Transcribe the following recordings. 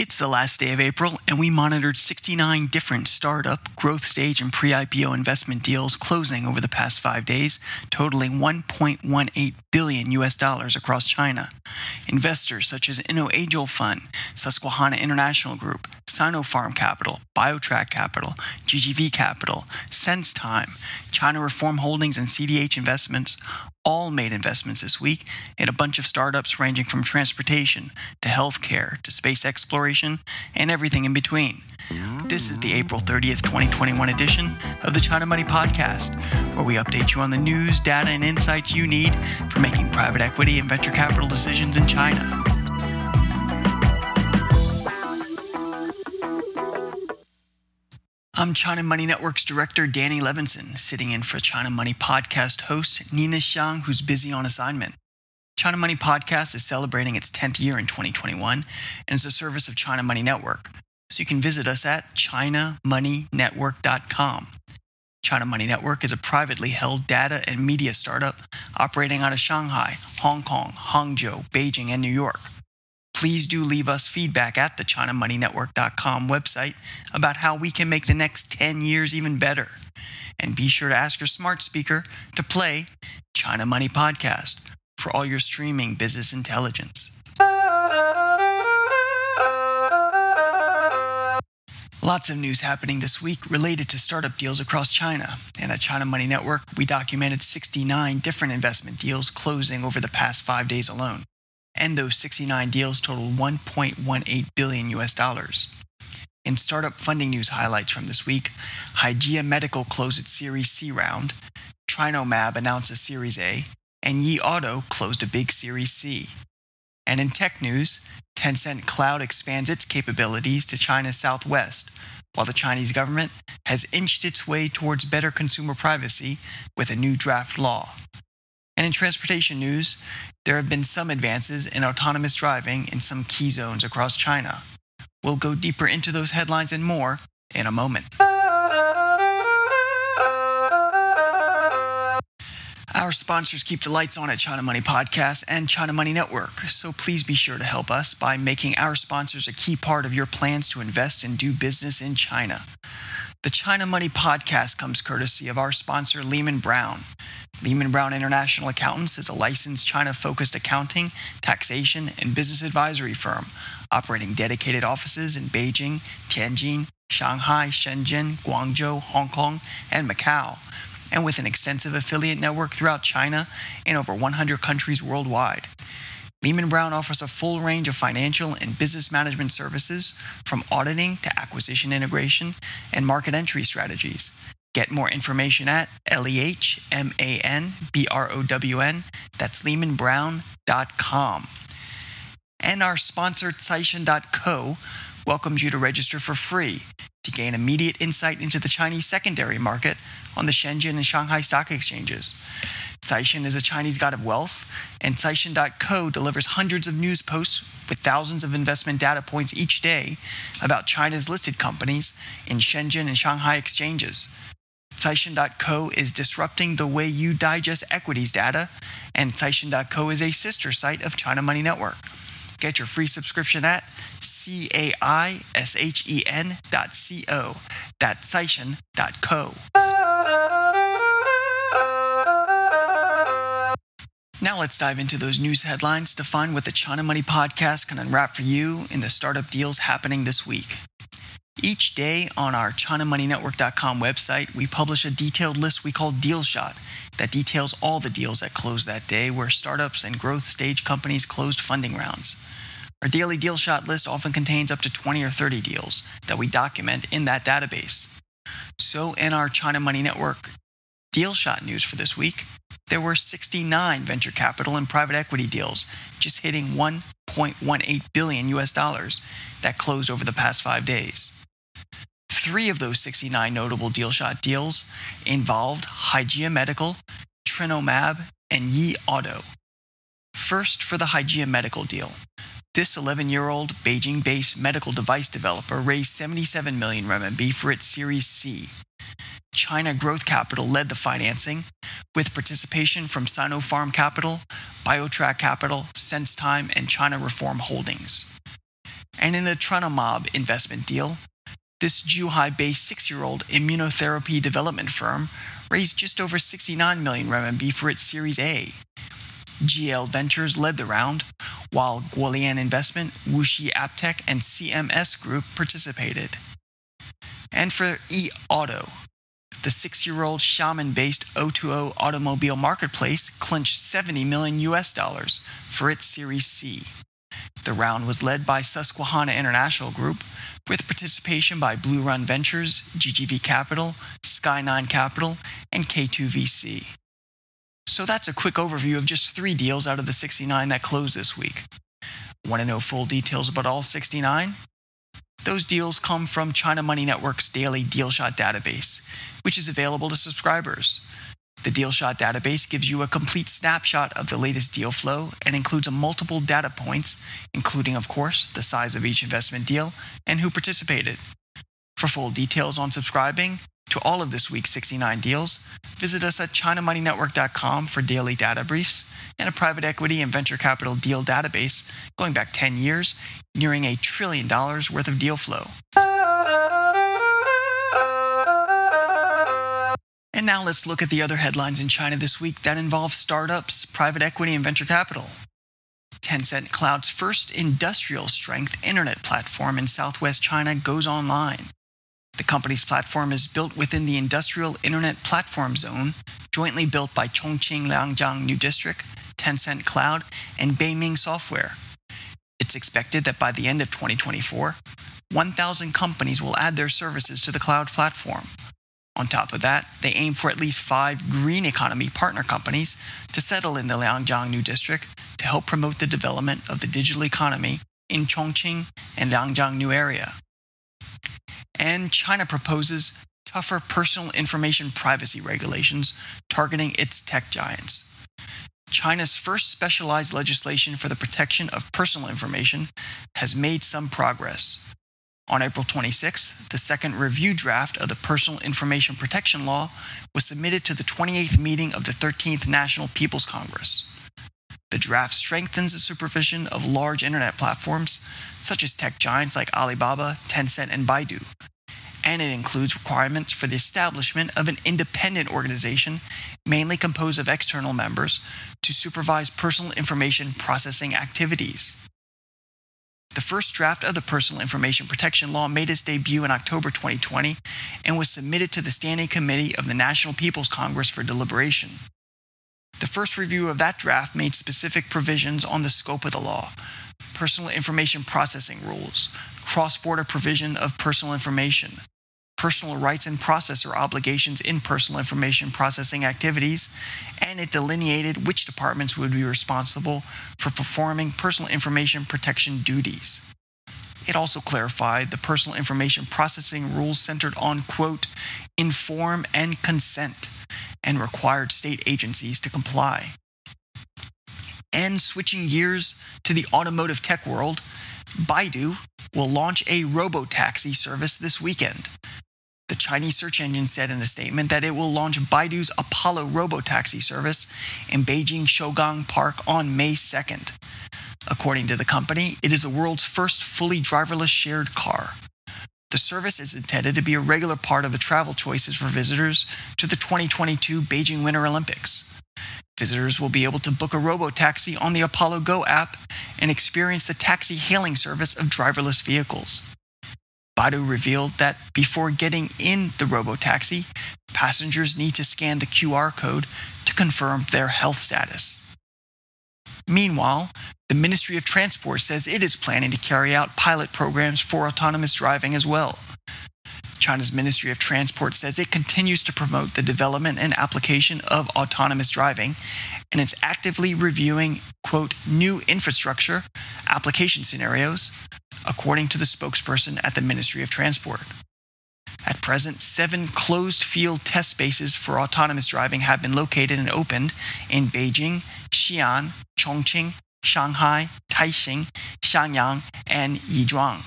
It's the last day of April, and we monitored 69 different startup, growth stage, and pre-IPO investment deals closing over the past 5 days, totaling $1.18 billion across China. Investors such as Inno Angel Fund, Susquehanna International Group, SinoPharm Capital, BioTrack Capital, GGV Capital, SenseTime, China Reform Holdings, and CDH Investments all made investments this week in a bunch of startups ranging from transportation to healthcare to space exploration and everything in between. This is the April 30th, 2021 edition of the China Money Podcast, where we update you on the news, data, and insights you need for making private equity and venture capital decisions in China. I'm China Money Network's director, Danny Levinson, sitting in for China Money Podcast host, Nina Xiang, who's busy on assignment. China Money Podcast is celebrating its 10th year in 2021 and is a service of China Money Network. So you can visit us at ChinaMoneyNetwork.com. China Money Network is a privately held data and media startup operating out of Shanghai, Hong Kong, Hangzhou, Beijing, and New York. Please do leave us feedback at the ChinaMoneyNetwork.com website about how we can make the next 10 years even better. And be sure to ask your smart speaker to play China Money Podcast for all your streaming business intelligence. Lots of news happening this week related to startup deals across China. And at China Money Network, we documented 69 different investment deals closing over the past 5 days alone. And those 69 deals totaled $1.18 billion. In startup funding news highlights from this week, Hygeia Medical closed its Series C round, Trinomab announced a Series A, and Yi Auto closed a big Series C. And in tech news, Tencent Cloud expands its capabilities to China's southwest, while the Chinese government has inched its way towards better consumer privacy with a new draft law. And in transportation news, there have been some advances in autonomous driving in some key zones across China. We'll go deeper into those headlines and more in a moment. Our sponsors keep the lights on at China Money Podcast and China Money Network, so please be sure to help us by making our sponsors a key part of your plans to invest and do business in China. The China Money Podcast comes courtesy of our sponsor, Lehman Brown. Lehman Brown International Accountants is a licensed China-focused accounting, taxation, and business advisory firm operating dedicated offices in Beijing, Tianjin, Shanghai, Shenzhen, Guangzhou, Hong Kong, and Macau, and with an extensive affiliate network throughout China and over 100 countries worldwide. Lehman Brown offers a full range of financial and business management services, from auditing to acquisition integration and market entry strategies. Get more information at LehmanBrown, that's lehmanbrown.com. And our sponsor, Caixin.co, welcomes you to register for free to gain immediate insight into the Chinese secondary market on the Shenzhen and Shanghai stock exchanges. Caixin is a Chinese god of wealth, and Caixin.co delivers hundreds of news posts with thousands of investment data points each day about China's listed companies in Shenzhen and Shanghai exchanges. Caixin.co is disrupting the way you digest equities data, and Caixin.co is a sister site of China Money Network. Get your free subscription at caixin.co. That's Caixin.co. Now let's dive into those news headlines to find what the China Money Podcast can unwrap for you in the startup deals happening this week. Each day on our ChinaMoneyNetwork.com website, we publish a detailed list we call Deal Shot that details all the deals that closed that day where startups and growth stage companies closed funding rounds. Our daily Deal Shot list often contains up to 20 or 30 deals that we document in that database. So in our China Money Network Deal Shot news for this week, there were 69 venture capital and private equity deals just hitting $1.18 billion that closed over the past 5 days. 3 of those 69 notable DealShot deals involved Hygeia Medical, Trinomab, and Yi Auto. First, for the Hygeia Medical deal. This 11-year-old Beijing-based medical device developer raised 77 million RMB for its Series C. China Growth Capital led the financing, with participation from SinoPharm Capital, BioTrack Capital, SenseTime, and China Reform Holdings. And in the Trinomab investment deal, this Zhuhai-based 6-year-old immunotherapy development firm raised just over 69 million RMB for its Series A. GL Ventures led the round, while Guolian Investment, Wuxi Apptech, and CMS Group participated. And for Yi Auto, the 6-year-old Xiamen-based O2O automobile marketplace clinched $70 million for its Series C. The round was led by Susquehanna International Group, with participation by Blue Run Ventures, GGV Capital, Sky9 Capital, and K2VC. So that's a quick overview of just 3 deals out of the 69 that closed this week. Want to know full details about all 69? Those deals come from China Money Network's daily DealShot database, which is available to subscribers. The DealShot database gives you a complete snapshot of the latest deal flow and includes multiple data points, including, of course, the size of each investment deal and who participated. For full details on subscribing to all of this week's 69 deals, visit us at ChinaMoneyNetwork.com for daily data briefs and a private equity and venture capital deal database going back 10 years, nearing $1 trillion worth of deal flow. And now let's look at the other headlines in China this week that involve startups, private equity, and venture capital. Tencent Cloud's first industrial-strength internet platform in southwest China goes online. The company's platform is built within the Industrial Internet Platform Zone, jointly built by Chongqing Liangjiang New District, Tencent Cloud, and Beiming Software. It's expected that by the end of 2024, 1,000 companies will add their services to the cloud platform. On top of that, they aim for at least 5 green economy partner companies to settle in the Liangjiang New District to help promote the development of the digital economy in Chongqing and Liangjiang New area. And China proposes tougher personal information privacy regulations targeting its tech giants. China's first specialized legislation for the protection of personal information has made some progress. On April 26th, the second review draft of the Personal Information Protection Law was submitted to the 28th meeting of the 13th National People's Congress. The draft strengthens the supervision of large internet platforms, such as tech giants like Alibaba, Tencent, and Baidu, and it includes requirements for the establishment of an independent organization, mainly composed of external members, to supervise personal information processing activities. The first draft of the Personal Information Protection Law made its debut in October 2020 and was submitted to the Standing Committee of the National People's Congress for deliberation. The first review of that draft made specific provisions on the scope of the law, personal information processing rules, cross-border provision of personal information, personal rights and processor obligations in personal information processing activities, and it delineated which departments would be responsible for performing personal information protection duties. It also clarified the personal information processing rules centered on, quote, inform and consent, and required state agencies to comply. And switching gears to the automotive tech world, Baidu will launch a robo-taxi service this weekend. The Chinese search engine said in a statement that it will launch Baidu's Apollo robo-taxi service in Beijing Shougang Park on May 2nd. According to the company, it is the world's first fully driverless shared car. The service is intended to be a regular part of the travel choices for visitors to the 2022 Beijing Winter Olympics. Visitors will be able to book a robo-taxi on the Apollo Go app and experience the taxi hailing service of driverless vehicles. Baidu revealed that before getting in the robo-taxi, passengers need to scan the QR code to confirm their health status. Meanwhile, the Ministry of Transport says it is planning to carry out pilot programs for autonomous driving as well. China's Ministry of Transport says it continues to promote the development and application of autonomous driving, and it's actively reviewing, quote, new infrastructure application scenarios, according to the spokesperson at the Ministry of Transport. At present, 7 closed-field test spaces for autonomous driving have been located and opened in Beijing, Xi'an, Chongqing, Shanghai, Taixing, Xiangyang, and Yizhuang.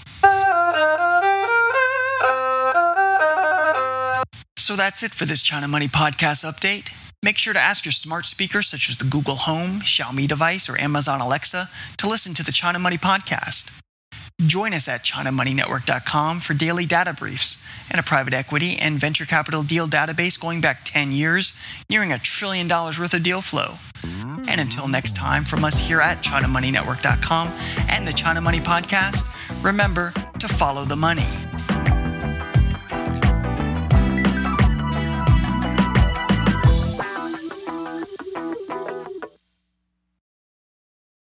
So that's it for this China Money Podcast update. Make sure to ask your smart speaker, such as the Google Home, Xiaomi device, or Amazon Alexa, to listen to the China Money Podcast. Join us at ChinaMoneyNetwork.com for daily data briefs and a private equity and venture capital deal database going back 10 years, nearing $1 trillion worth of deal flow. And until next time, from us here at ChinaMoneyNetwork.com and the China Money Podcast, remember to follow the money.